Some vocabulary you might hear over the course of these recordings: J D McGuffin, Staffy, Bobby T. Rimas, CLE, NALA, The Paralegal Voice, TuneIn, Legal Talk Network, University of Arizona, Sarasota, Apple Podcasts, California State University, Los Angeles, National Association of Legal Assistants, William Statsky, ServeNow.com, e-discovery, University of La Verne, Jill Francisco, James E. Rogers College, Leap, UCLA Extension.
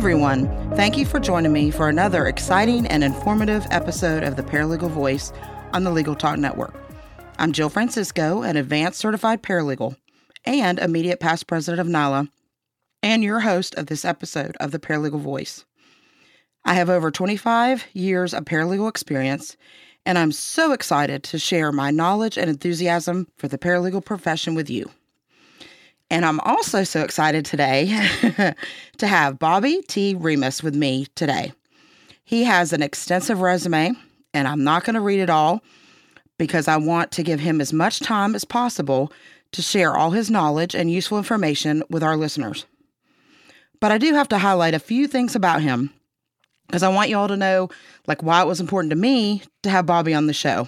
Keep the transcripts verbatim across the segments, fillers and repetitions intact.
everyone. Thank you for joining me for another exciting and informative episode of The Paralegal Voice on the Legal Talk Network. I'm Jill Francisco, an advanced certified paralegal and immediate past president of NALA, and your host of this episode of The Paralegal Voice. I have over twenty-five years of paralegal experience, and I'm so excited to share my knowledge and enthusiasm for the paralegal profession with you. And I'm also so excited today to have Bobby T. Rimas with me today. He has an extensive resume, and I'm not going to read it all because I want to give him as much time as possible to share all his knowledge and useful information with our listeners. But I do have to highlight a few things about him, because I want you all to know, like, why it was important to me to have Bobby on the show.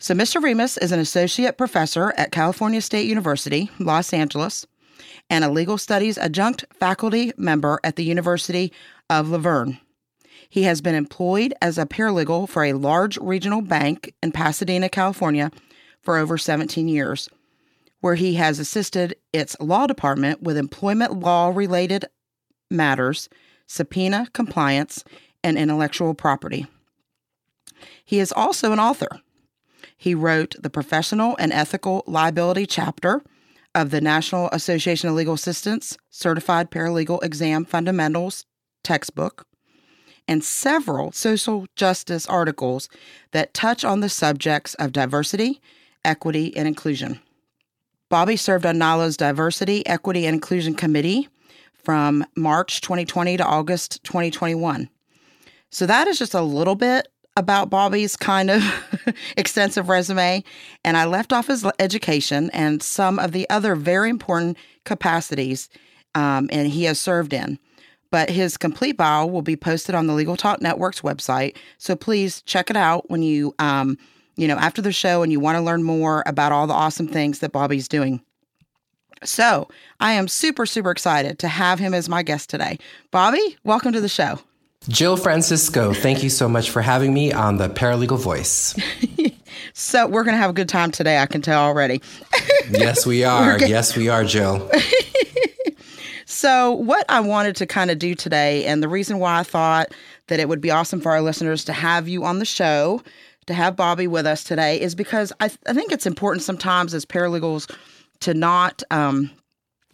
So Mister Rimas is an associate professor at California State University, Los Angeles, and a legal studies adjunct faculty member at the University of La Verne. He has been employed as a paralegal for a large regional bank in Pasadena, California, for over seventeen years, where he has assisted its law department with employment law-related matters, subpoena compliance, and intellectual property. He is also an author. He wrote the Professional and Ethical Liability Chapter of the National Association of Legal Assistants Certified Paralegal Exam Fundamentals textbook and several social justice articles that touch on the subjects of diversity, equity, and inclusion. Bobby served on NALA's Diversity, Equity, and Inclusion Committee from March twenty twenty to August twenty twenty-one. So that is just a little bit about Bobby's kind of extensive resume, and I left off his education and some of the other very important capacities um, and he has served in. But his complete bio will be posted on the Legal Talk Network's website, so please check it out when you, um, you know, after the show and you want to learn more about all the awesome things that Bobby's doing. So I am super, super excited to have him as my guest today. Bobby, welcome to the show. Jill Francisco, thank you so much for having me on the Paralegal Voice. So we're going to have a good time today, I can tell already. Yes, we are. Gonna... Yes, we are, Jill. So what I wanted to kind of do today, and the reason why I thought that it would be awesome for our listeners to have you on the show, to have Bobby with us today, is because I, th- I think it's important sometimes as paralegals to not, um,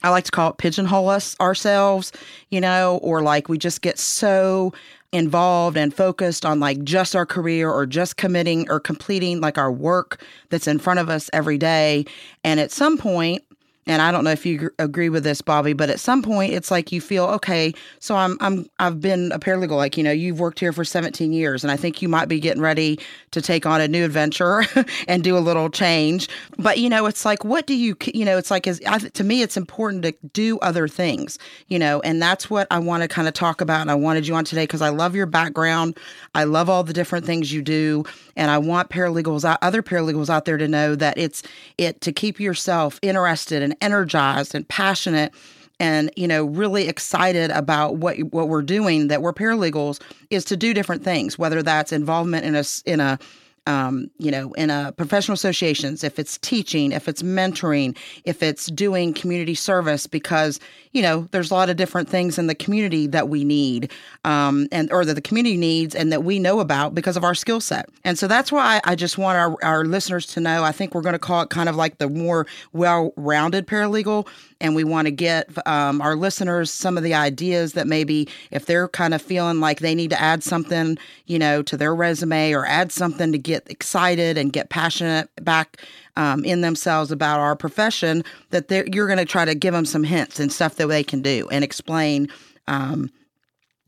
I like to call it pigeonhole us ourselves, you know, or like we just get so involved and focused on like just our career or just committing or completing like our work that's in front of us every day. And at some point, and I don't know if you gr- agree with this, Bobby, but at some point it's like you feel, okay, so I'm, I'm, I've been a paralegal, like, you know, you've worked here for seventeen years, and I think you might be getting ready to take on a new adventure and do a little change. But, you know, it's like, what do you, you know, it's like, is, I, to me, it's important to do other things, you know, and that's what I want to kind of talk about. And I wanted you on today because I love your background. I love all the different things you do. And I want paralegals, other paralegals out there to know that it's it to keep yourself interested and energized and passionate and, you know, really excited about what what we're doing, that we're paralegals, is to do different things, whether that's involvement in a, in a um, you know, in a professional associations, if it's teaching, if it's mentoring, if it's doing community service, because, you know, there's a lot of different things in the community that we need, um, and, or that the community needs and that we know about because of our skill set. And so that's why I just want our, our listeners to know, I think we're going to call it kind of like the more well-rounded paralegal. And we want to get um, our listeners some of the ideas that maybe if they're kind of feeling like they need to add something, you know, to their resume or add something to get get excited and get passionate back um, in themselves about our profession, that you're going to try to give them some hints and stuff that they can do and explain, um,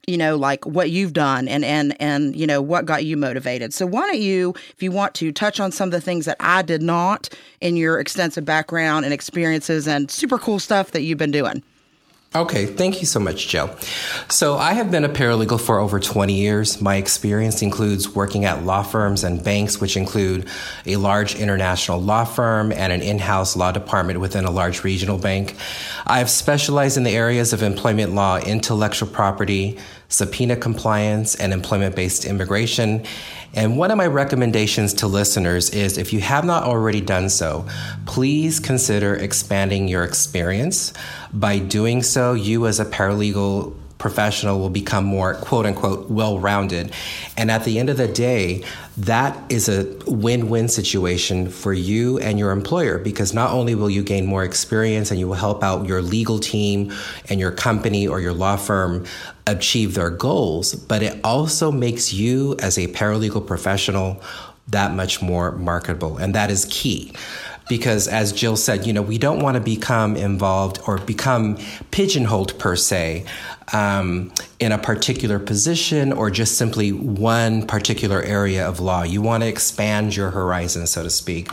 you know, like what you've done and, and, and, you know, what got you motivated. So why don't you, if you want to, touch on some of the things that I did not in your extensive background and experiences and super cool stuff that you've been doing. Okay, thank you so much, Jill. So I have been a paralegal for over twenty years. My experience includes working at law firms and banks, which include a large international law firm and an in-house law department within a large regional bank. I've specialized in the areas of employment law, intellectual property, subpoena compliance, and employment-based immigration. And one of my recommendations to listeners is, if you have not already done so, please consider expanding your experience. By doing so, you as a paralegal professional will become more, quote unquote, well-rounded. And at the end of the day, that is a win-win situation for you and your employer, because not only will you gain more experience and you will help out your legal team and your company or your law firm achieve their goals, but it also makes you as a paralegal professional that much more marketable. And that is key. Because as Jill said, you know, we don't want to become involved or become pigeonholed per se um, in a particular position or just simply one particular area of law. You want to expand your horizon, so to speak.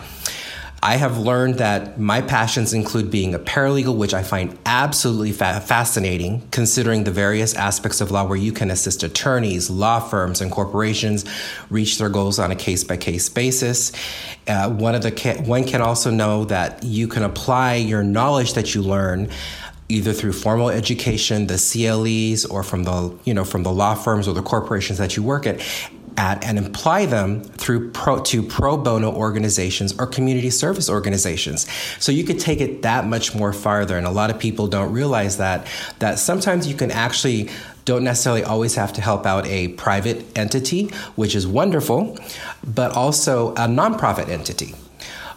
I have learned that my passions include being a paralegal, which I find absolutely fa- fascinating, considering the various aspects of law where you can assist attorneys, law firms, and corporations reach their goals on a case-by-case basis. Uh, one of the ca- one can also know that you can apply your knowledge that you learn either through formal education, the C L Es, or from the you know from the law firms or the corporations that you work at. At and apply them through pro, to pro bono organizations or community service organizations. So you could take it that much more farther. And a lot of people don't realize that, that sometimes you can actually don't necessarily always have to help out a private entity, which is wonderful, but also a nonprofit entity.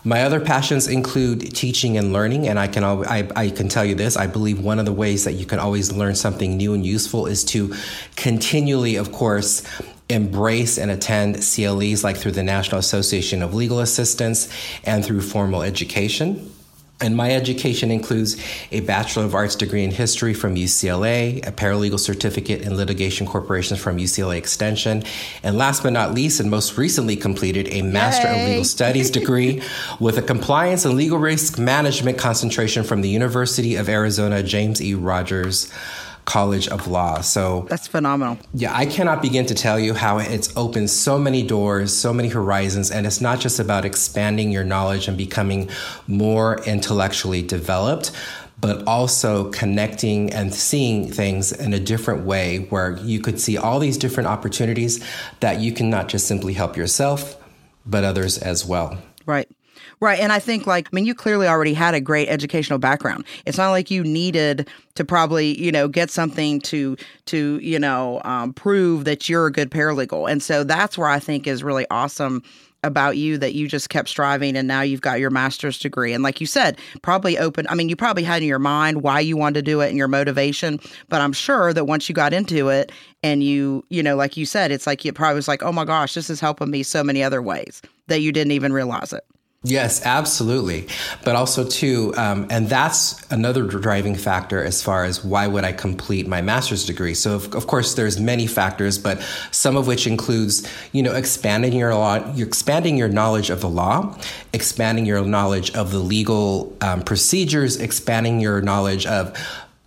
My other passions include teaching and learning, and I can al- I, I can tell you this. I believe one of the ways that you can always learn something new and useful is to continually, of course, embrace and attend C L Es like through the National Association of Legal Assistants and through formal education. And my education includes a Bachelor of Arts degree in history from U C L A, a paralegal certificate in litigation corporations from U C L A Extension, and last but not least, and most recently completed, a Master Yay. of Legal Studies degree with a compliance and legal risk management concentration from the University of Arizona, James E. Rogers College of Law. So that's phenomenal. Yeah, I cannot begin to tell you how it's opened so many doors, so many horizons. And it's not just about expanding your knowledge and becoming more intellectually developed, but also connecting and seeing things in a different way where you could see all these different opportunities that you can not just simply help yourself, but others as well. Right. Right. And I think, like, I mean, you clearly already had a great educational background. It's not like you needed to probably, you know, get something to, to you know, um, prove that you're a good paralegal. And so that's where I think is really awesome about you, that you just kept striving and now you've got your master's degree. And like you said, probably open, I mean, you probably had in your mind why you wanted to do it and your motivation, but I'm sure that once you got into it and you, you know, like you said, it's like you probably was like, oh my gosh, this is helping me so many other ways that you didn't even realize it. Yes, absolutely. But also too, um, and that's another driving factor as far as why would I complete my master's degree? So of, of course, there's many factors, but some of which includes, you know, expanding your law, you're expanding your knowledge of the law, expanding your knowledge of the legal um, procedures, expanding your knowledge of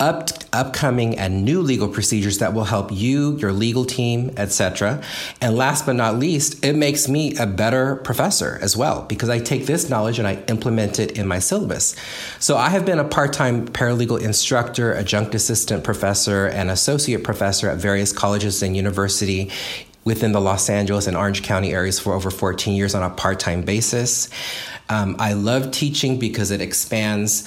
Up, upcoming and new legal procedures that will help you, your legal team, et cetera. And last but not least, it makes me a better professor as well, because I take this knowledge and I implement it in my syllabus. So I have been a part-time paralegal instructor, adjunct assistant professor, and associate professor at various colleges and universities within the Los Angeles and Orange County areas for over fourteen years on a part-time basis. Um, I love teaching because it expands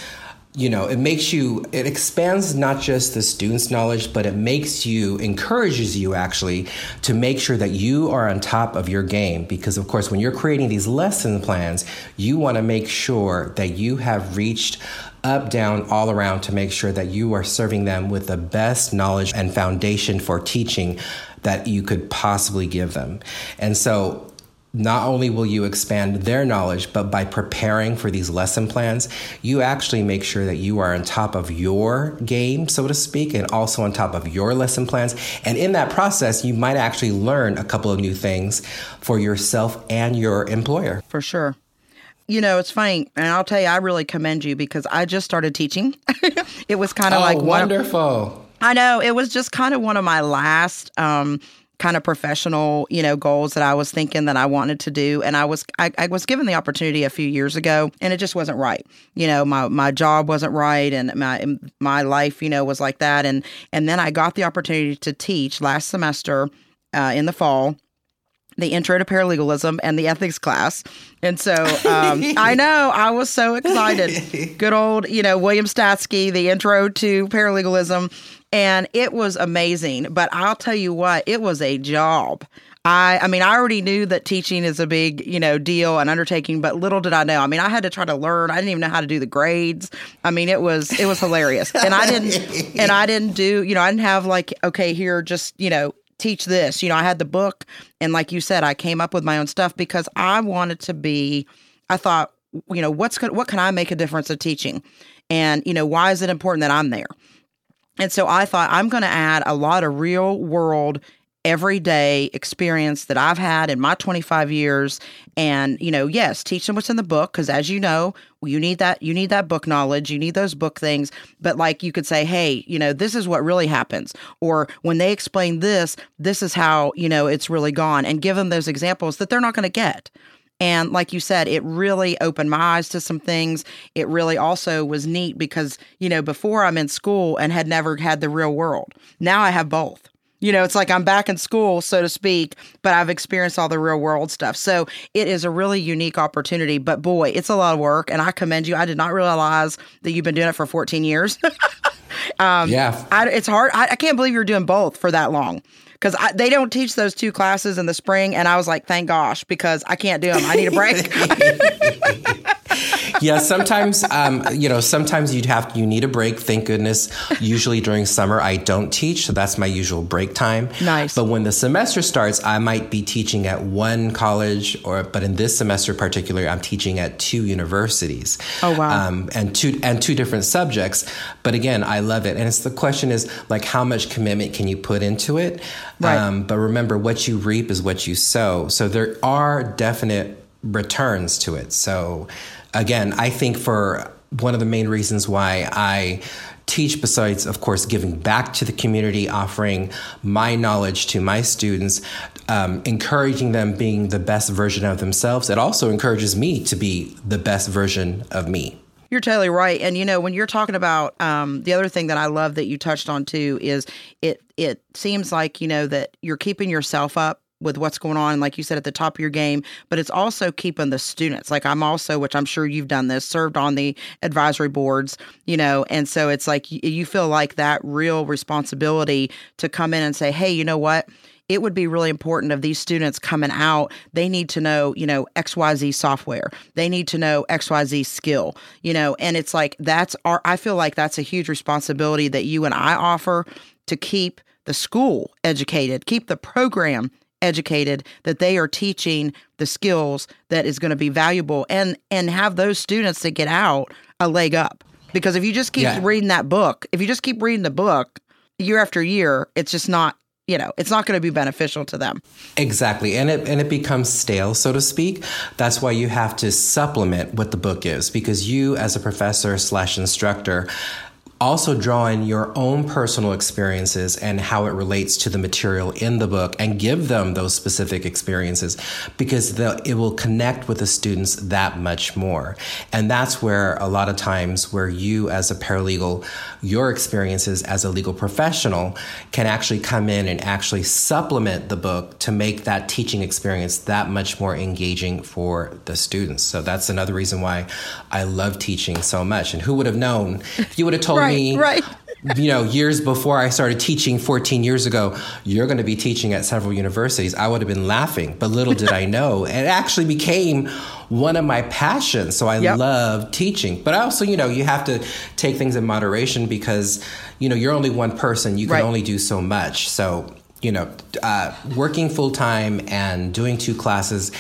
You know, it makes you, it expands not just the student's knowledge, but it makes you, encourages you actually to make sure that you are on top of your game. Because of course, when you're creating these lesson plans, you want to make sure that you have reached up, down, all around to make sure that you are serving them with the best knowledge and foundation for teaching that you could possibly give them. And so not only will you expand their knowledge, but by preparing for these lesson plans, you actually make sure that you are on top of your game, so to speak, and also on top of your lesson plans. And in that process, you might actually learn a couple of new things for yourself and your employer. For sure. You know, it's funny, and I'll tell you, I really commend you because I just started teaching. It was kind of oh, like wonderful. One of, I know. It was just kind of one of my last um kind of professional, you know, goals that I was thinking that I wanted to do. And I was, I, I was given the opportunity a few years ago and it just wasn't right. You know, my, my job wasn't right. And my, my life, you know, was like that. And, and then I got the opportunity to teach last semester uh, in the fall, the intro to paralegalism and the ethics class. And so um, I know I was so excited. Good old, you know, William Statsky, the intro to paralegalism. And it was amazing. But I'll tell you what, it was a job. I, I mean, I already knew that teaching is a big, you know, deal and undertaking, but little did I know. I mean, I had to try to learn. I didn't even know how to do the grades. I mean, it was it was hilarious. And I didn't and I didn't do, you know, I didn't have like, okay, here, just, you know, teach this. You know, I had the book. And like you said, I came up with my own stuff because I wanted to be, I thought, you know, what's good, what can I make a difference of teaching? And, you know, why is it important that I'm there? And so I thought I'm going to add a lot of real world everyday experience that I've had in my twenty-five years. And, you know, yes, teach them what's in the book. Cause as you know, you need that, you need that book knowledge, you need those book things. But like you could say, hey, you know, this is what really happens. Or when they explain this, this is how, you know, it's really gone, and give them those examples that they're not going to get. And like you said, it really opened my eyes to some things. It really also was neat because, you know, before I'm in school and had never had the real world. Now I have both. You know, it's like I'm back in school, so to speak, but I've experienced all the real world stuff. So it is a really unique opportunity. But boy, it's a lot of work. And I commend you. I did not realize that you've been doing it for fourteen years. um, yeah. I, it's hard. I, I can't believe you're doing both for that long. Because they don't teach those two classes in the spring. And I was like, thank gosh, because I can't do them. I need a break. Yeah, sometimes, um, you know, sometimes you'd have, you need a break. Thank goodness. Usually during summer, I don't teach. So that's my usual break time. Nice. But when the semester starts, I might be teaching at one college or, but in this semester particularly, I'm teaching at two universities. Oh, wow. Um, and two, and two different subjects. But again, I love it. And it's the question is like, how much commitment can you put into it? Right. Um, but remember, what you reap is what you sow. So there are definite returns to it. So again, I think for one of the main reasons why I teach, besides, of course, giving back to the community, offering my knowledge to my students, um, encouraging them being the best version of themselves, it also encourages me to be the best version of me. You're totally right. And, you know, when you're talking about um, the other thing that I love that you touched on, too, is it it seems like, you know, that you're keeping yourself up with what's going on, like you said, at the top of your game, but it's also keeping the students. Like I'm also, which I'm sure you've done this, served on the advisory boards, you know, and so it's like you feel like that real responsibility to come in and say, hey, you know what? It would be really important of these students coming out. They need to know, you know, X Y Z software. They need to know X Y Z skill, you know, and it's like that's our, I feel like that's a huge responsibility that you and I offer to keep the school educated, keep the program educated, that they are teaching the skills that is going to be valuable, and and have those students that get out a leg up. Because if you just keep yeah. reading that book, if you just keep reading the book year after year, it's just not, you know, it's not going to be beneficial to them. Exactly. And it and it becomes stale, so to speak. That's why you have to supplement what the book is, because you as a professor slash instructor also draw in your own personal experiences and how it relates to the material in the book, and give them those specific experiences, because it will connect with the students that much more. And that's where a lot of times where you as a paralegal, your experiences as a legal professional can actually come in and actually supplement the book to make that teaching experience that much more engaging for the students. So that's another reason why I love teaching so much. And who would have known, if you would have told right. Me, right. You know, years before I started teaching fourteen years ago, you're going to be teaching at several universities, I would have been laughing. But little did I know, it actually became one of my passions. So I yep. love teaching. But also, you know, you have to take things in moderation, because, you know, you're only one person. You can right. only do so much. So, you know, uh, working full time and doing two classes,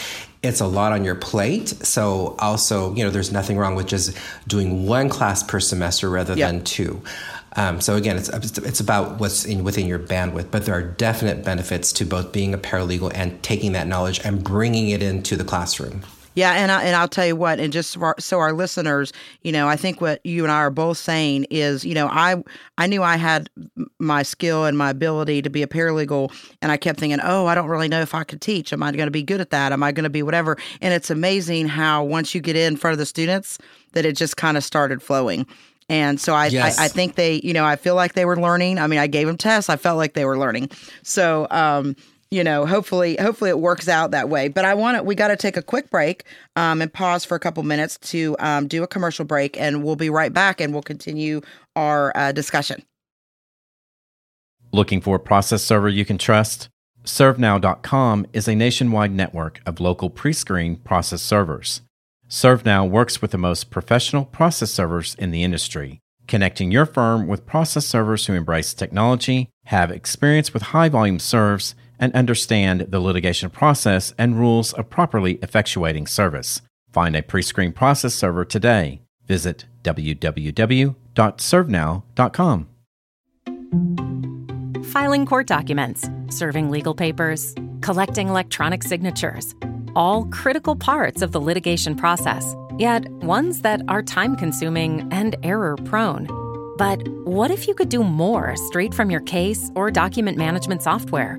it's a lot on your plate. So also, you know, there's nothing wrong with just doing one class per semester rather yep. than two. Um, so again, it's it's about what's in, within your bandwidth. But there are definite benefits to both being a paralegal and taking that knowledge and bringing it into the classroom. Yeah, and, I, and I'll tell you what, and just so our, so our listeners, you know, I think what you and I are both saying is, you know, I I knew I had my skill and my ability to be a paralegal, and I kept thinking, oh, I don't really know if I could teach. Am I going to be good at that? Am I going to be whatever? And it's amazing how once you get in front of the students that it just kind of started flowing. And so I, yes. I I think they, you know, I feel like they were learning. I mean, I gave them tests. I felt like they were learning. So, um you know, hopefully, hopefully it works out that way. But I want to, we got to take a quick break um, and pause for a couple minutes to um, do a commercial break, and we'll be right back and we'll continue our uh, discussion. Looking for a process server you can trust? Serve Now dot com is a nationwide network of local pre-screened process servers. ServeNow works with the most professional process servers in the industry, connecting your firm with process servers who embrace technology, have experience with high-volume serves, and understand the litigation process and rules of properly effectuating service. Find a pre-screened process server today. Visit w w w dot serve now dot com. Filing court documents, serving legal papers, collecting electronic signatures, all critical parts of the litigation process, yet ones that are time-consuming and error-prone. But what if you could do more straight from your case or document management software?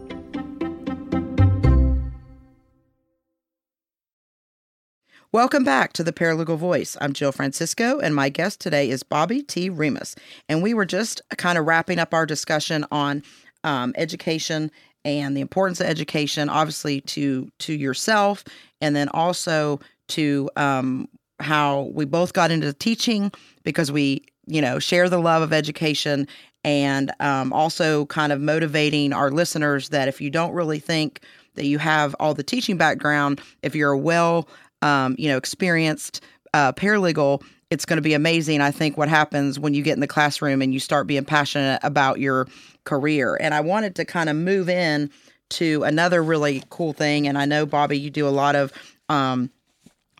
Welcome back to The Paralegal Voice. I'm Jill Francisco, and my guest today is Bobby T. Rimas. And we were just kind of wrapping up our discussion on um, education and the importance of education, obviously to to yourself, and then also to um, how we both got into teaching because we, you know, share the love of education, and um, also kind of motivating our listeners that if you don't really think that you have all the teaching background, if you're a well, um, you know, experienced uh, paralegal, it's going to be amazing, I think, what happens when you get in the classroom and you start being passionate about your career. And I wanted to kind of move in to another really cool thing. And I know, Bobby, you do a lot of um,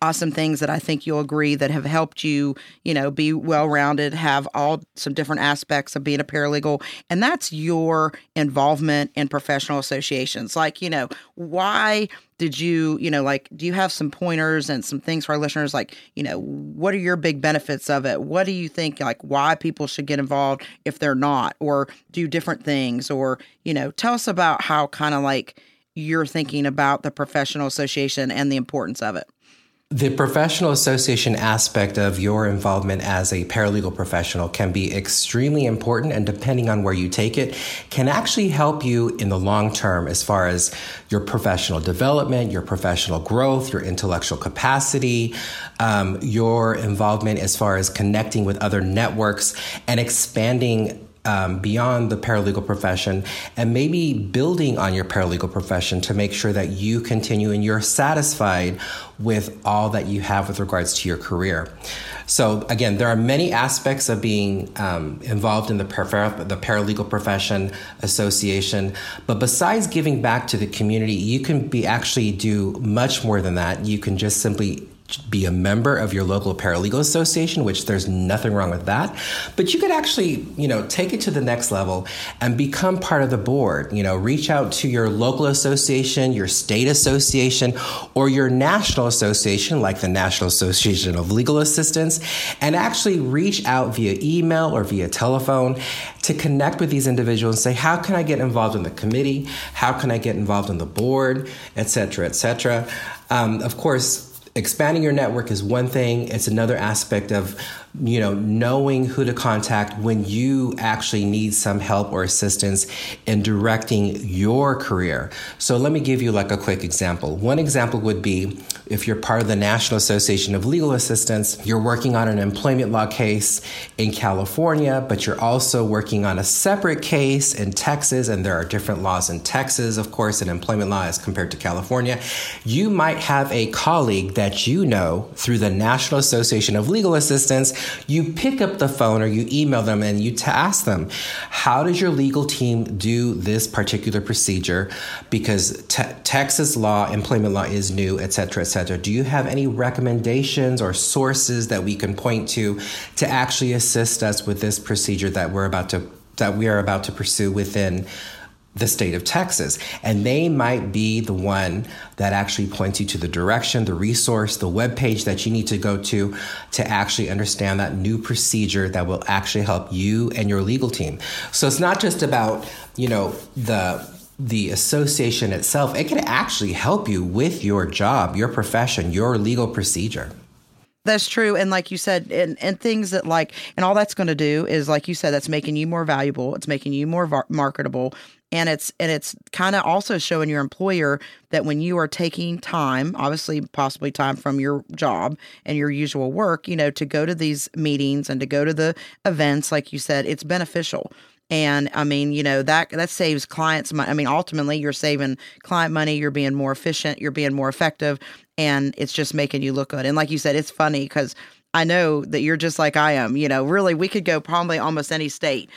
awesome things that I think you'll agree that have helped you, you know, be well-rounded, have all some different aspects of being a paralegal. And that's your involvement in professional associations. Like, you know, why did you, you know, like, do you have some pointers and some things for our listeners? Like, you know, what are your big benefits of it? What do you think, like, why people should get involved if they're not, or do different things? Or, you know, tell us about how kind of like you're thinking about the professional association and the importance of it. The professional association aspect of your involvement as a paralegal professional can be extremely important, and depending on where you take it, can actually help you in the long term as far as your professional development, your professional growth, your intellectual capacity, um, your involvement as far as connecting with other networks and expanding Um, beyond the paralegal profession, and maybe building on your paralegal profession to make sure that you continue and you're satisfied with all that you have with regards to your career. So again, there are many aspects of being um, involved in the, par- the paralegal profession association, but besides giving back to the community, you can be actually do much more than that. You can just simply be a member of your local paralegal association, which there's nothing wrong with that. But you could actually, you know, take it to the next level and become part of the board. You know, reach out to your local association, your state association, or your national association, like the National Association of Legal Assistants, and actually reach out via email or via telephone to connect with these individuals and say, how can I get involved in the committee? How can I get involved in the board, et cetera, et cetera. Um, of course, expanding your network is one thing. It's another aspect of, you know, knowing who to contact when you actually need some help or assistance in directing your career. So let me give you like a quick example. One example would be if you're part of the National Association of Legal Assistants, you're working on an employment law case in California, but you're also working on a separate case in Texas, and there are different laws in Texas, of course, in employment law as compared to California. You might have a colleague that that you know through the National Association of Legal Assistants. You pick up the phone or you email them and you ask them, how does your legal team do this particular procedure? Because te- Texas law, employment law is new, et cetera, et cetera. Do you have any recommendations or sources that we can point to to actually assist us with this procedure that we're about to that we are about to pursue within the state of Texas? And they might be the one that actually points you to the direction, the resource, the webpage that you need to go to to actually understand that new procedure that will actually help you and your legal team. So it's not just about, you know, the the association itself, it can actually help you with your job, your profession, your legal procedure. That's true. And like you said, and, and things that like, and all that's going to do is, like you said, that's making you more valuable. It's making you more var- marketable. And it's and it's kind of also showing your employer that when you are taking time, obviously possibly time from your job and your usual work, you know, to go to these meetings and to go to the events, like you said, it's beneficial. And I mean, you know, that that saves clients money. I mean, ultimately, you're saving client money. You're being more efficient. You're being more effective. And it's just making you look good. And like you said, it's funny because I know that you're just like I am. You know, really, we could go probably almost any state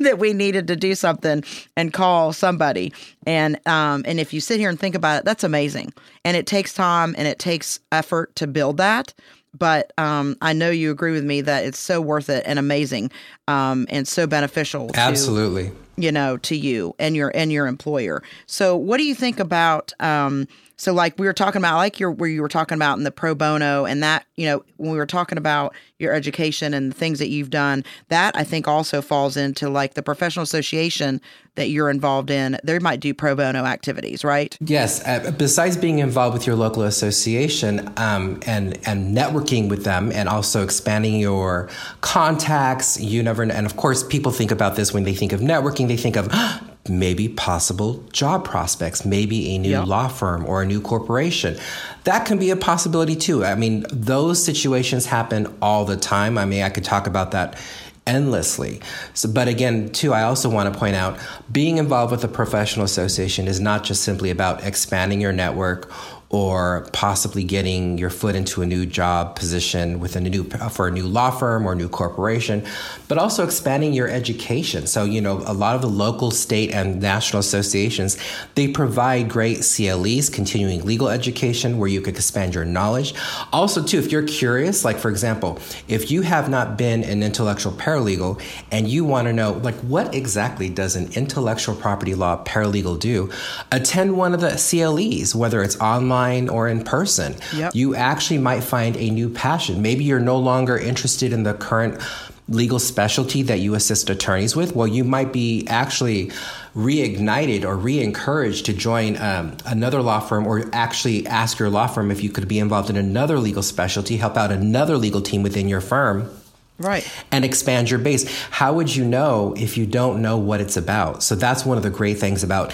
that we needed to do something and call somebody. And um, and if you sit here and think about it, that's amazing. And it takes time and it takes effort to build that. But um, I know you agree with me that it's so worth it and amazing um, and so beneficial. To, Absolutely. You know, to you and your and your employer. So what do you think about um, so like we were talking about like your where you were talking about in the pro bono and that, you know, when we were talking about your education and the things that you've done, that I think also falls into like the professional association that you're involved in. They might do pro bono activities, right? Yes. Uh, besides being involved with your local association um, and and networking with them and also expanding your contacts, you never know. And of course, people think about this when they think of networking. They think of maybe possible job prospects, maybe a new yep. law firm or a new corporation. That can be a possibility too. I mean, those situations happen all the time. I mean, I could talk about that endlessly. So, but again, too, I also want to point out being involved with a professional association is not just simply about expanding your network or possibly getting your foot into a new job position with a new for a new law firm or a new corporation, but also expanding your education. So, you know, a lot of the local, state, and national associations, they provide great C L Es, continuing legal education, where you could expand your knowledge. Also, too, if you're curious, like, for example, if you have not been an intellectual paralegal and you want to know, like, what exactly does an intellectual property law paralegal do, attend one of the C L Es, whether it's online or in person. Yep. You actually might find a new passion. Maybe you're no longer interested in the current legal specialty that you assist attorneys with. Well, you might be actually reignited or re-encouraged to join um, another law firm, or actually ask your law firm if you could be involved in another legal specialty, help out another legal team within your firm. Right. And expand your base. How would you know if you don't know what it's about? So that's one of the great things about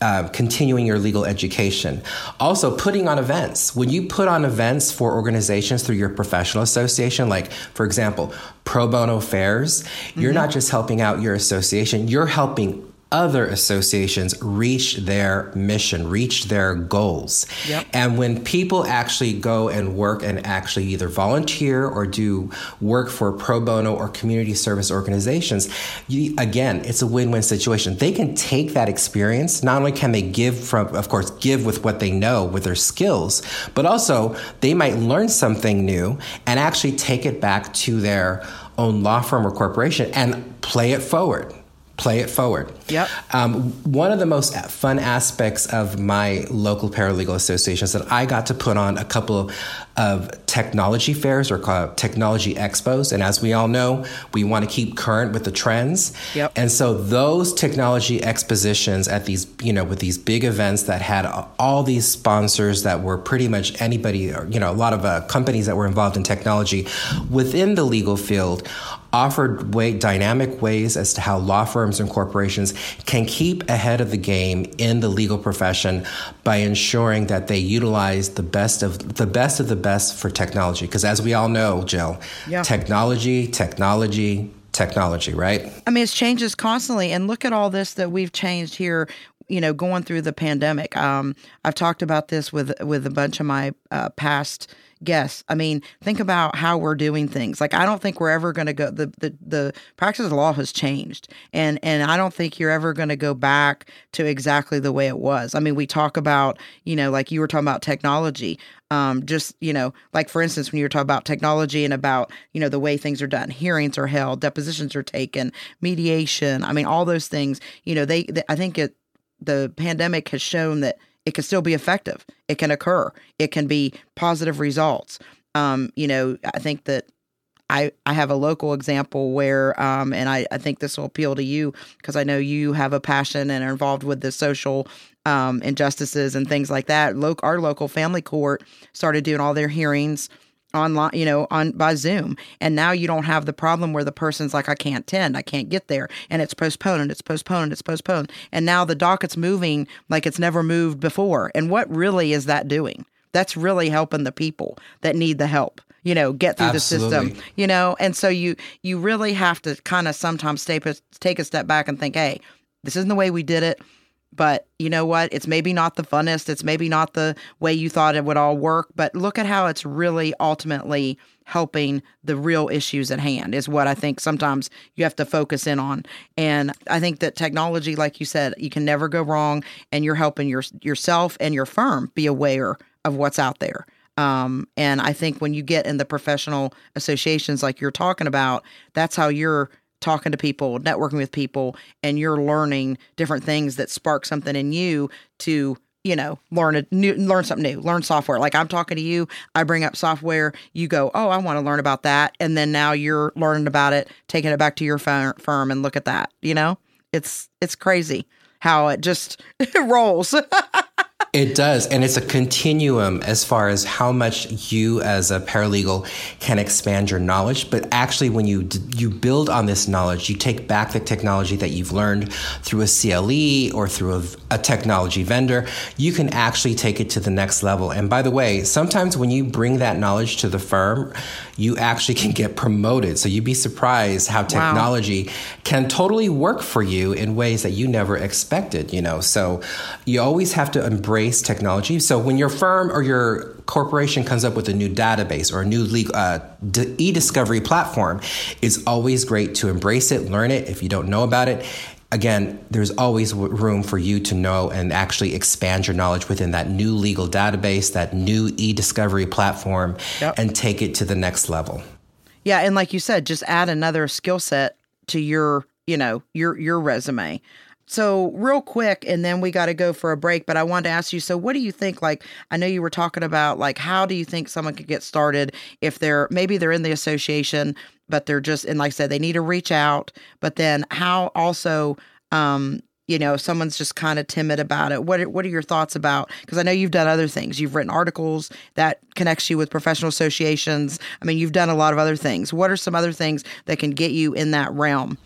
Uh, continuing your legal education. Also, putting on events. When you put on events for organizations through your professional association, like, for example, pro bono fairs, mm-hmm. you're not just helping out your association, you're helping other associations reach their mission, reach their goals. Yep. And when people actually go and work and actually either volunteer or do work for pro bono or community service organizations, you, again, it's a win-win situation. They can take that experience. Not only can they give from, of course, give with what they know, with their skills, but also they might learn something new and actually take it back to their own law firm or corporation and play it forward. Play it forward. Yep. Um, one of the most fun aspects of my local paralegal association is that I got to put on a couple of technology fairs or technology expos. And as we all know, we want to keep current with the trends. Yep. And so those technology expositions at these, you know, with these big events that had all these sponsors that were pretty much anybody, or, you know, a lot of uh, companies that were involved in technology within the legal field, offered way, dynamic ways as to how law firms and corporations can keep ahead of the game in the legal profession by ensuring that they utilize the best of the best of the best for technology. Because as we all know, Jill, yeah. technology, technology, technology, right? I mean, it changes constantly. And look at all this that we've changed here, you know, going through the pandemic. Um, I've talked about this with, with a bunch of my uh, past guests. I mean, think about how we're doing things. Like, I don't think we're ever going to go, the, the, the practice of law has changed. And, and I don't think you're ever going to go back to exactly the way it was. I mean, we talk about, you know, like you were talking about technology, um, just, you know, like for instance, when you were talking about technology and about, you know, the way things are done, hearings are held, depositions are taken, mediation. I mean, all those things, you know, they, they I think it, the pandemic has shown that it can still be effective. It can occur. It can be positive results. Um, you know, I think that I, I have a local example where, um, and I, I think this will appeal to you because I know you have a passion and are involved with the social um, injustices and things like that. Loc- our local family court started doing all their hearings online, you know, on by Zoom. And now you don't have the problem where the person's like, I can't attend, I can't get there. And it's postponed, and it's postponed, and it's postponed. And now the docket's moving like it's never moved before. And what really is that doing? That's really helping the people that need the help, you know, get through Absolutely. The system, you know? And so you, you really have to kind of sometimes stay, take a step back and think, hey, this isn't the way we did it. But you know what? It's maybe not the funnest. It's maybe not the way you thought it would all work. But look at how it's really ultimately helping the real issues at hand is what I think sometimes you have to focus in on. And I think that technology, like you said, you can never go wrong. And you're helping your, yourself and your firm be aware of what's out there. Um, and I think when you get in the professional associations like you're talking about, that's how you're talking to people, networking with people, and you're learning different things that spark something in you to, you know, learn a new, learn something new, learn software. Like I'm talking to you, I bring up software, you go, oh, I want to learn about that. And then now you're learning about it, taking it back to your firm and look at that. You know, it's, it's crazy how it just it rolls. It does. And it's a continuum as far as how much you as a paralegal can expand your knowledge. But actually, when you you build on this knowledge, you take back the technology that you've learned through a C L E or through a, a technology vendor, you can actually take it to the next level. And by the way, sometimes when you bring that knowledge to the firm, you actually can get promoted. So you'd be surprised how technology wow. can totally work for you in ways that you never expected, you know. So you always have to embrace technology. So when your firm or your corporation comes up with a new database or a new legal, uh, d- e-discovery platform, it's always great to embrace it, learn it. If you don't know about it, again, there's always w- room for you to know and actually expand your knowledge within that new legal database, that new e-discovery platform, yep. and take it to the next level. Yeah. And like you said, just add another skill set to your, you know, your, your resume. So real quick, and then we got to go for a break, but I wanted to ask you, so what do you think, like, I know you were talking about, like, how do you think someone could get started if they're, maybe they're in the association, but they're just, and like I said, they need to reach out, but then how also, um, you know, if someone's just kind of timid about it, what, what are your thoughts about, because I know you've done other things. You've written articles that connects you with professional associations. I mean, you've done a lot of other things. What are some other things that can get you in that realm?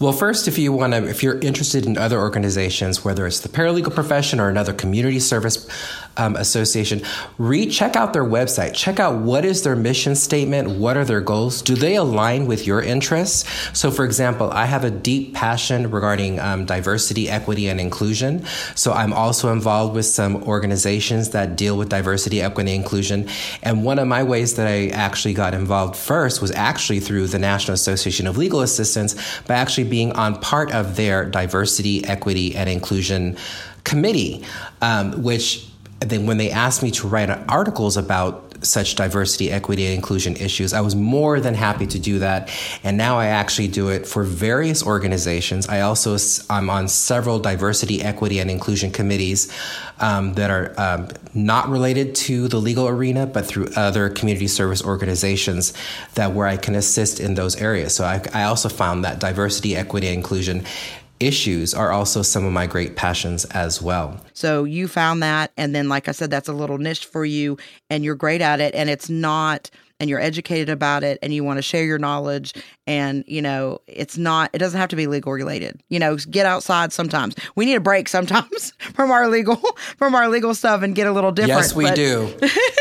Well, first, if you want to, if you're interested in other organizations, whether it's the paralegal profession or another community service um, association, read, check out their website. Check out what is their mission statement. What are their goals? Do they align with your interests? So, for example, I have a deep passion regarding um, diversity, equity, and inclusion. So I'm also involved with some organizations that deal with diversity, equity, and inclusion. And one of my ways that I actually got involved first was actually through the National Association of Legal Assistants by actually being on part of their diversity, equity, and inclusion committee, um, which then when they asked me to write articles about such diversity, equity, and inclusion issues, I was more than happy to do that. And now I actually do it for various organizations. I also, I'm on several diversity, equity, and inclusion committees um, that are um, not related to the legal arena, but through other community service organizations that where I can assist in those areas. So I, I also found that diversity, equity, and inclusion issues are also some of my great passions as well. So you found that. And then, like I said, that's a little niche for you and you're great at it and it's not, and you're educated about it and you want to share your knowledge and, you know, it's not, it doesn't have to be legal related, you know, get outside sometimes. We need a break sometimes from our legal, from our legal stuff and get a little different. Yes, we but... do.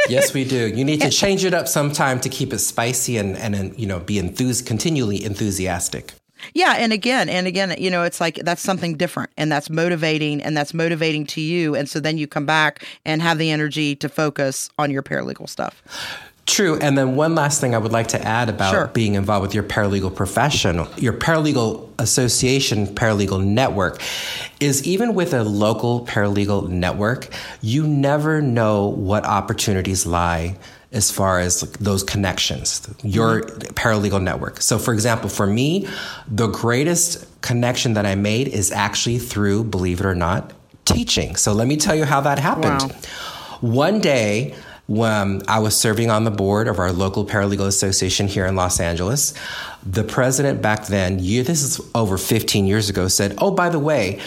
Yes, we do. You need to change it up sometime to keep it spicy and, and, and you know, be enthused, continually enthusiastic. Yeah. And again, and again, you know, it's like, that's something different and that's motivating and that's motivating to you. And so then you come back and have the energy to focus on your paralegal stuff. True. And then one last thing I would like to add about sure. being involved with your paralegal profession, your paralegal association, paralegal network is even with a local paralegal network, you never know what opportunities lie as far as those connections, your paralegal network. So for example, for me, the greatest connection that I made is actually through, believe it or not, teaching. So let me tell you how that happened. Wow. One day when I was serving on the board of our local paralegal association here in Los Angeles. The president back then, you, this is over fifteen years ago, said, oh, by the way,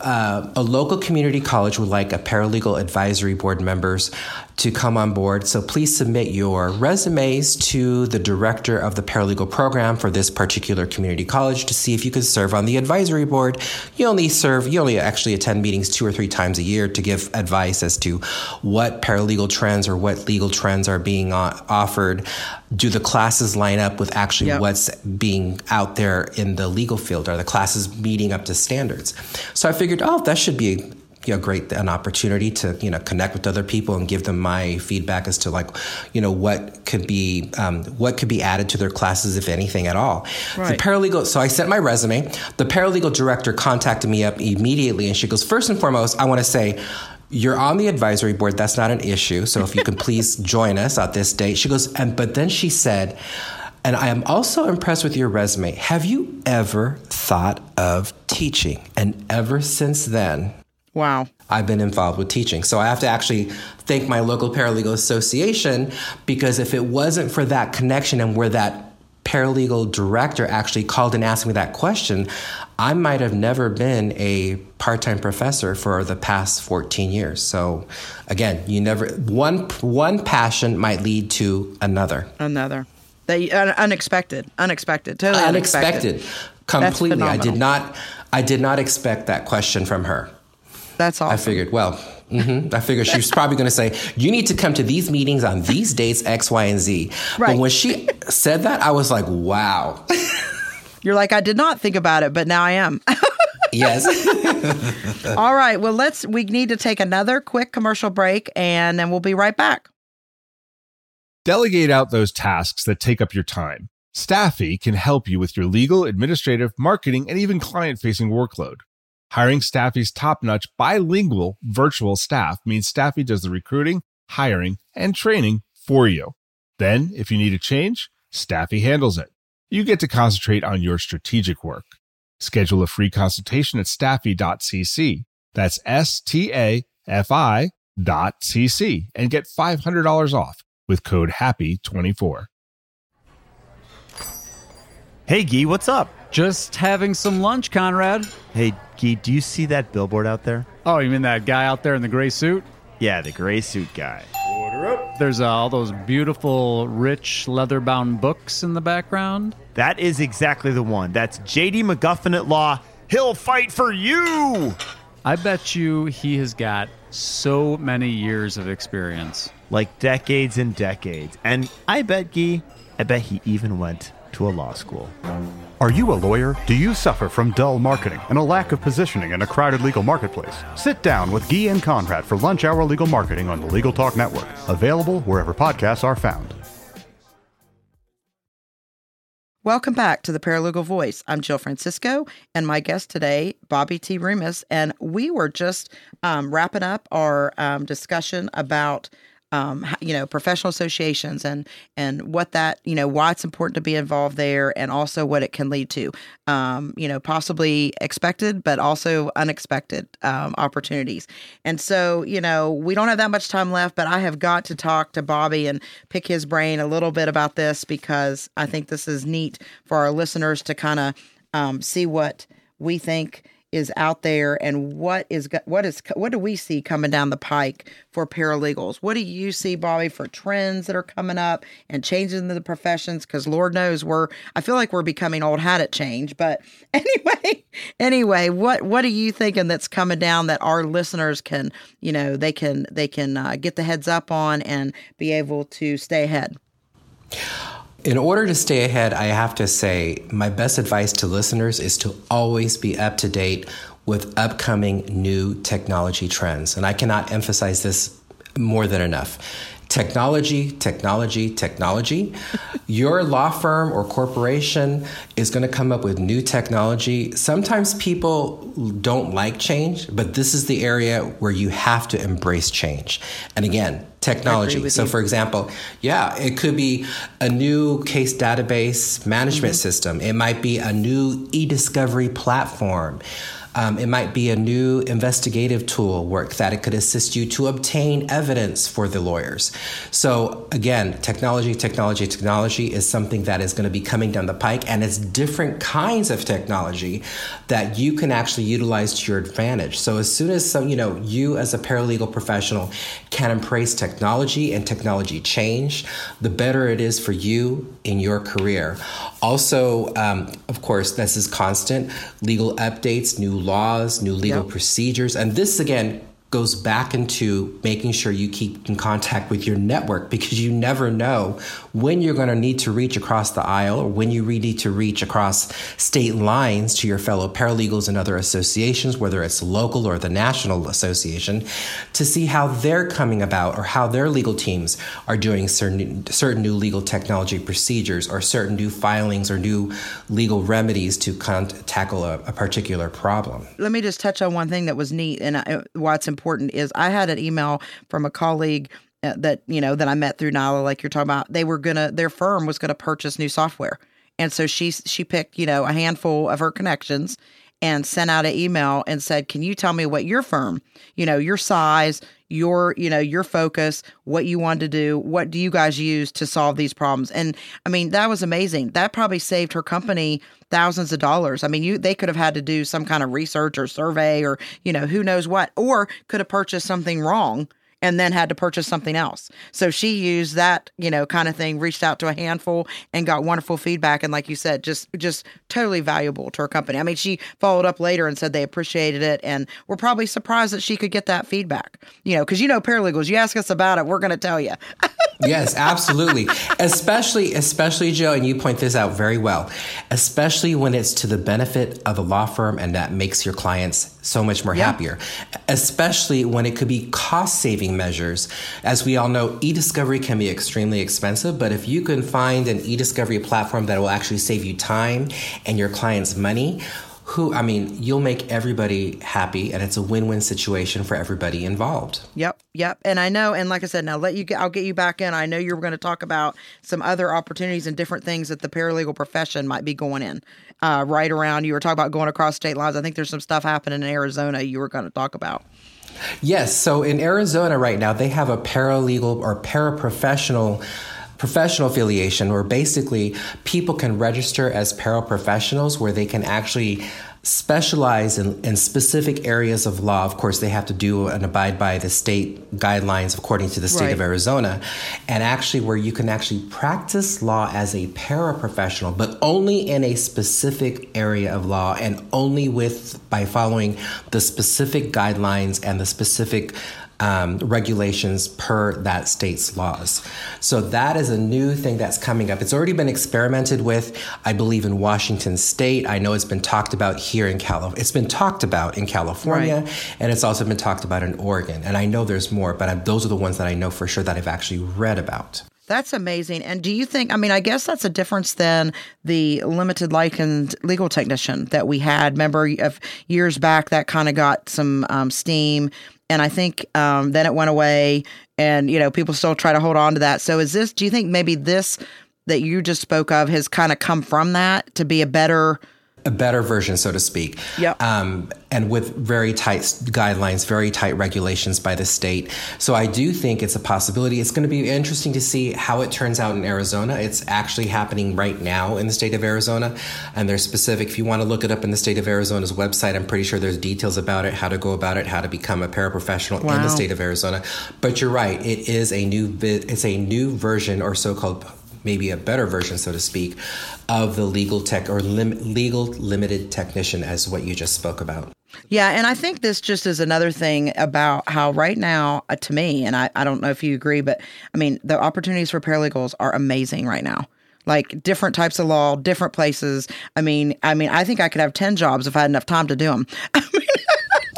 Uh, a local community college would like a paralegal advisory board members to come on board. So please submit your resumes to the director of the paralegal program for this particular community college to see if you could serve on the advisory board. You only serve, you only actually attend meetings two or three times a year to give advice as to what paralegal trends or what legal trends are being offered. Do the classes line up with actually yep. what's being out there in the legal field? Are the classes meeting up to standards? So I figured, oh, that should be you know, great, an opportunity to, you know, connect with other people and give them my feedback as to like, you know, what could be um, what could be added to their classes, if anything at all. Right. The paralegal. So I sent my resume. The paralegal director contacted me up immediately, and she goes, first and foremost, I want to say, you're on the advisory board. That's not an issue. So if you could please join us at this date. She goes, and but then she said, and I am also impressed with your resume. Have you ever thought of teaching? And ever since then, wow, I've been involved with teaching. So I have to actually thank my local paralegal association, because if it wasn't for that connection and where that paralegal director actually called and asked me that question, I might have never been a part-time professor for the past fourteen years. So again, you never one one passion might lead to another. Another. They uh, unexpected, unexpected, totally unexpected. unexpected. Completely. I did not I did not expect that question from her. That's awesome. I figured, well, mm-hmm. I figured she was probably going to say, you need to come to these meetings on these dates, X, Y, and Z. Right. But when she said that, I was like, wow. You're like, I did not think about it, but now I am. Yes. All right. Well, let's, we need to take another quick commercial break, and then we'll be right back. Delegate out those tasks that take up your time. Staffy can help you with your legal, administrative, marketing, and even client-facing workload. Hiring Staffy's top-notch bilingual virtual staff means Staffy does the recruiting, hiring, and training for you. Then, if you need a change, Staffy handles it. You get to concentrate on your strategic work. Schedule a free consultation at staffy dot c c. That's S T A F I dot cc, and get five hundred dollars off with code happy twenty-four. Hey, Guy, what's up? Just having some lunch, Conrad. Hey, Guy, do you see that billboard out there? Oh, you mean that guy out there in the gray suit? Yeah, the gray suit guy. Order up. There's uh, all those beautiful, rich, leather-bound books in the background. That is exactly the one. That's J D McGuffin at law. He'll fight for you. I bet you he has got so many years of experience. Like decades and decades. And I bet, Guy, I bet he even went to a law school. Are you a lawyer? Do you suffer from dull marketing and a lack of positioning in a crowded legal marketplace? Sit down with Guy and Conrad for Lunch Hour Legal Marketing on the Legal Talk Network. Available wherever podcasts are found. Welcome back to the Paralegal Voice. I'm Jill Francisco, and my guest today, Bobby T. Rimas. And we were just um, wrapping up our um, discussion about Um, you know, professional associations and and what that, you know, why it's important to be involved there, and also what it can lead to, um, you know, possibly expected, but also unexpected um, opportunities. And so, you know, we don't have that much time left, but I have got to talk to Bobby and pick his brain a little bit about this, because I think this is neat for our listeners to kind of um, see what we think is out there, and what is what is what do we see coming down the pike for paralegals? What do you see, Bobby, for trends that are coming up and changes in the professions? Because Lord knows we're I feel like we're becoming old hat at change. But anyway, anyway, what what are you thinking that's coming down that our listeners can, you know, they can they can uh, get the heads up on and be able to stay ahead? In order to stay ahead, I have to say my best advice to listeners is to always be up to date with upcoming new technology trends. And I cannot emphasize this more than enough. Technology, technology, technology. Your law firm or corporation is going to come up with new technology. Sometimes people don't like change, but this is the area where you have to embrace change. And again, technology. So, you. for example, yeah, it could be a new case database management mm-hmm. system. It might be a new e-discovery platform. Um, it might be a new investigative tool work that it could assist you to obtain evidence for the lawyers. So again, technology, technology, technology is something that is going to be coming down the pike, and it's different kinds of technology that you can actually utilize to your advantage. So as soon as some, you know, you as a paralegal professional can embrace technology and technology change, the better it is for you in your career. Also, um, of course, this is constant legal updates, new laws, new legal yep. procedures. And this, again, goes back into making sure you keep in contact with your network, because you never know when you're going to need to reach across the aisle or when you need to reach across state lines to your fellow paralegals and other associations, whether it's local or the national association, to see how they're coming about or how their legal teams are doing certain, certain new legal technology procedures or certain new filings or new legal remedies to con- tackle a, a particular problem. Let me just touch on one thing that was neat and I, why it's important. important is I had an email from a colleague that, you know, that I met through NALA, like you're talking about. They were going to, their firm was going to purchase new software. And so she, she picked, you know, a handful of her connections and sent out an email and said, can you tell me what your firm, you know, your size, your, you know, your focus, what you want to do, what do you guys use to solve these problems? And I mean, that was amazing. That probably saved her company thousands of dollars. I mean, you they could have had to do some kind of research or survey or, you know, who knows what, or could have purchased something wrong and then had to purchase something else. So she used that, you know, kind of thing, reached out to a handful and got wonderful feedback. And like you said, just just totally valuable to her company. I mean, she followed up later and said they appreciated it and were probably surprised that she could get that feedback, you know, because, you know, paralegals, you ask us about it, we're going to tell you. Yes, absolutely. Especially, especially, Joe, and you point this out very well, especially when it's to the benefit of the law firm and that makes your clients so much more yeah. happier, especially when it could be cost-saving measures. As we all know, e-discovery can be extremely expensive, but if you can find an e-discovery platform that will actually save you time and your clients money, who, I mean, you'll make everybody happy, and it's a win-win situation for everybody involved. Yep, yep. And I know, and like I said, now let you get, I'll get you back in. I know you're going to talk about some other opportunities and different things that the paralegal profession might be going in. Uh, right around, you were talking about going across state lines. I think there's some stuff happening in Arizona you were going to talk about. Yes. So in Arizona right now, they have a paralegal or paraprofessional professional affiliation where basically people can register as paraprofessionals where they can actually specialize in, in specific areas of law. Of course, they have to do and abide by the state guidelines according to the state right. of Arizona, and actually where you can actually practice law as a paraprofessional, but only in a specific area of law and only with by following the specific guidelines and the specific Um, regulations per that state's laws. So that is a new thing that's coming up. It's already been experimented with, I believe, in Washington State. I know it's been talked about here in California. It's been talked about in California, right. and it's also been talked about in Oregon. And I know there's more, but I'm, those are the ones that I know for sure that I've actually read about. That's amazing. And do you think, I mean, I guess that's a difference than the limited license legal technician that we had. Remember, of years back, that kind of got some um, steam. And I think um, then it went away and, you know, people still try to hold on to that. So is this, do you think maybe this that you just spoke of has kind of come from that to be a better A better version, so to speak. Yep. Um, and with very tight guidelines, very tight regulations by the state. So I do think it's a possibility. It's going to be interesting to see how it turns out in Arizona. It's actually happening right now in the state of Arizona. And there's specific, if you want to look it up in the state of Arizona's website, I'm pretty sure there's details about it, how to go about it, how to become a paraprofessional wow. in the state of Arizona. But you're right. It is a new, it's a new version or so-called maybe a better version, so to speak, of the legal tech or lim- legal limited technician as what you just spoke about. Yeah. And I think this just is another thing about how right now, uh, to me, and I, I don't know if you agree, but I mean, the opportunities for paralegals are amazing right now. Like different types of law, different places. I mean, I mean, I think I could have ten jobs if I had enough time to do them. I mean,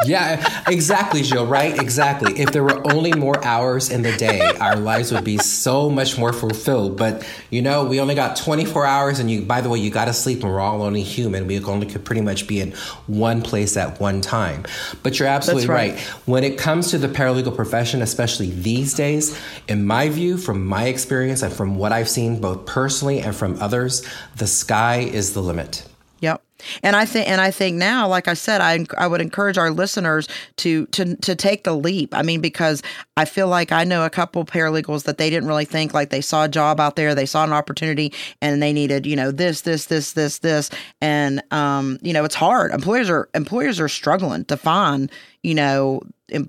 yeah, exactly, Jill, right? Exactly. If there were only more hours in the day, our lives would be so much more fulfilled. But, you know, we only got twenty-four hours. And you, by the way, you got to sleep. And we're all only human. We only could pretty much be in one place at one time. But you're absolutely right. right. When it comes to the paralegal profession, especially these days, in my view, from my experience and from what I've seen both personally and from others, the sky is the limit. Yep. And I think, and I think now, like I said, I I would encourage our listeners to to to take the leap. I mean, because I feel like I know a couple paralegals that they didn't really think, like they saw a job out there, they saw an opportunity, and they needed, you know, this, this, this, this, this, and um, you know, it's hard. Employers are employers are struggling to find, you know,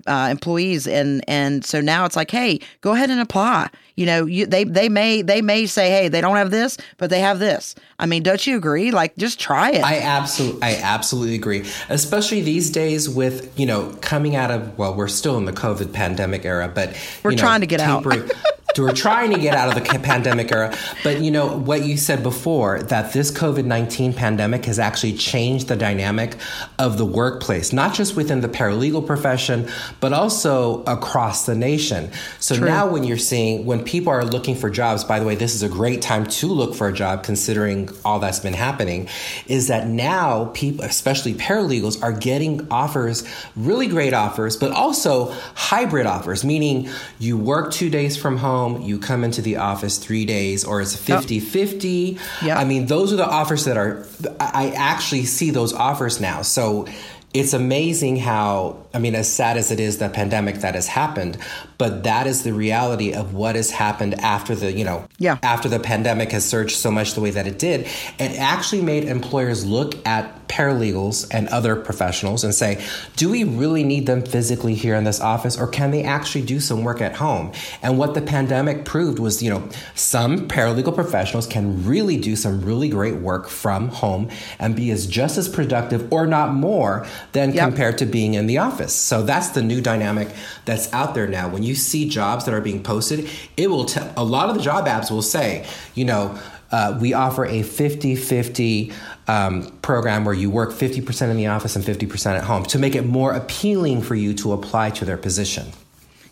Uh, employees. And, and so now it's like, hey, go ahead and apply. You know, you, they, they may, they may say, hey, they don't have this, but they have this. I mean, don't you agree? Like, just try it. I absolutely, I absolutely agree. Especially these days with, you know, coming out of, well, we're still in the COVID pandemic era, but we're you know, trying to get tapering- out. We're trying to get out of the pandemic era. But, you know, what you said before, that this COVID nineteen pandemic has actually changed the dynamic of the workplace, not just within the paralegal profession, but also across the nation. So True. Now when you're seeing, when people are looking for jobs, by the way, this is a great time to look for a job considering all that's been happening, is that now people, especially paralegals, are getting offers, really great offers, but also hybrid offers, meaning you work two days from home, you come into the office three days, or it's fifty-fifty. Yep. I mean, those are the offers that are, I actually see those offers now. So it's amazing how, I mean, as sad as it is, the pandemic that has happened, but that is the reality of what has happened after the, you know, yeah. after the pandemic has surged so much the way that it did. It actually made employers look at paralegals and other professionals and say, do we really need them physically here in this office, or can they actually do some work at home? And what the pandemic proved was, you know, some paralegal professionals can really do some really great work from home and be as just as productive or not more than yep. compared to being in the office. So that's the new dynamic that's out there now. When you see jobs that are being posted, it will tell, a lot of the job apps will say, you know, uh, we offer a fifty-fifty um, program where you work fifty percent in the office and fifty percent at home, to make it more appealing for you to apply to their position.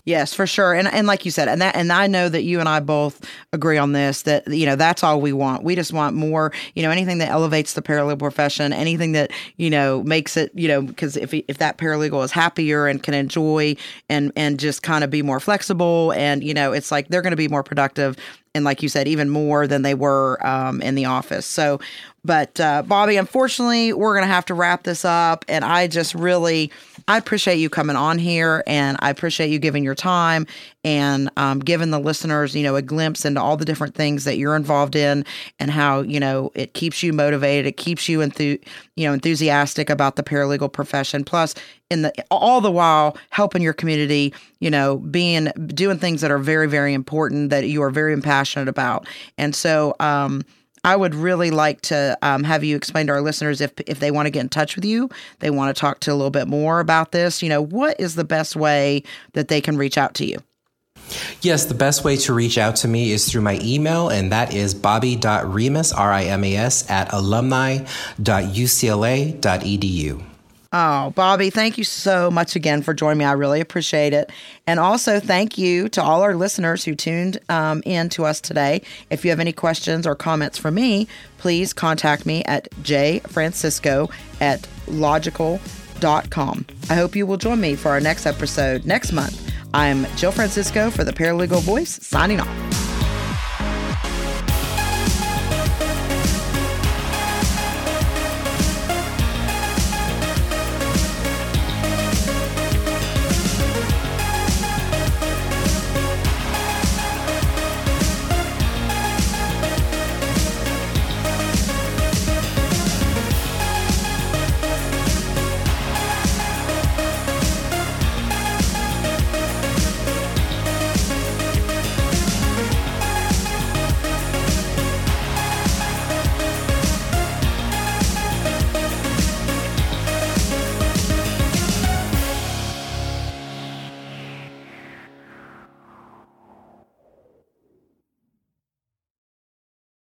Yes, for sure. And and like you said, and that and I know that you and I both agree on this, that, you know, that's all we want. We just want more, you know, anything that elevates the paralegal profession, anything that, you know, makes it, you know, because if if that paralegal is happier and can enjoy and and just kind of be more flexible, and, you know, it's like they're going to be more productive. And like you said, even more than they were um, in the office. So, but uh, Bobby, unfortunately, we're going to have to wrap this up. And I just really, I appreciate you coming on here, and I appreciate you giving your time and um, giving the listeners, you know, a glimpse into all the different things that you're involved in, and how, you know, it keeps you motivated. It keeps you, enthu- you know, enthusiastic about the paralegal profession. Plus, in the, all the while helping your community, you know, being, doing things that are very, very important, that you are very impassioned about. And so um, I would really like to um, have you explain to our listeners, if if they want to get in touch with you, they want to talk to a little bit more about this, you know, what is the best way that they can reach out to you? Yes, the best way to reach out to me is through my email, and that is bobby dot rimas, R I M A S, at alumni dot U C L A dot E D U. Oh, Bobby, thank you so much again for joining me. I really appreciate it. And also thank you to all our listeners who tuned um, in to us today. If you have any questions or comments for me, please contact me at j francisco at logical dot com. I hope you will join me for our next episode next month. I'm Jill Francisco for the Paralegal Voice, signing off.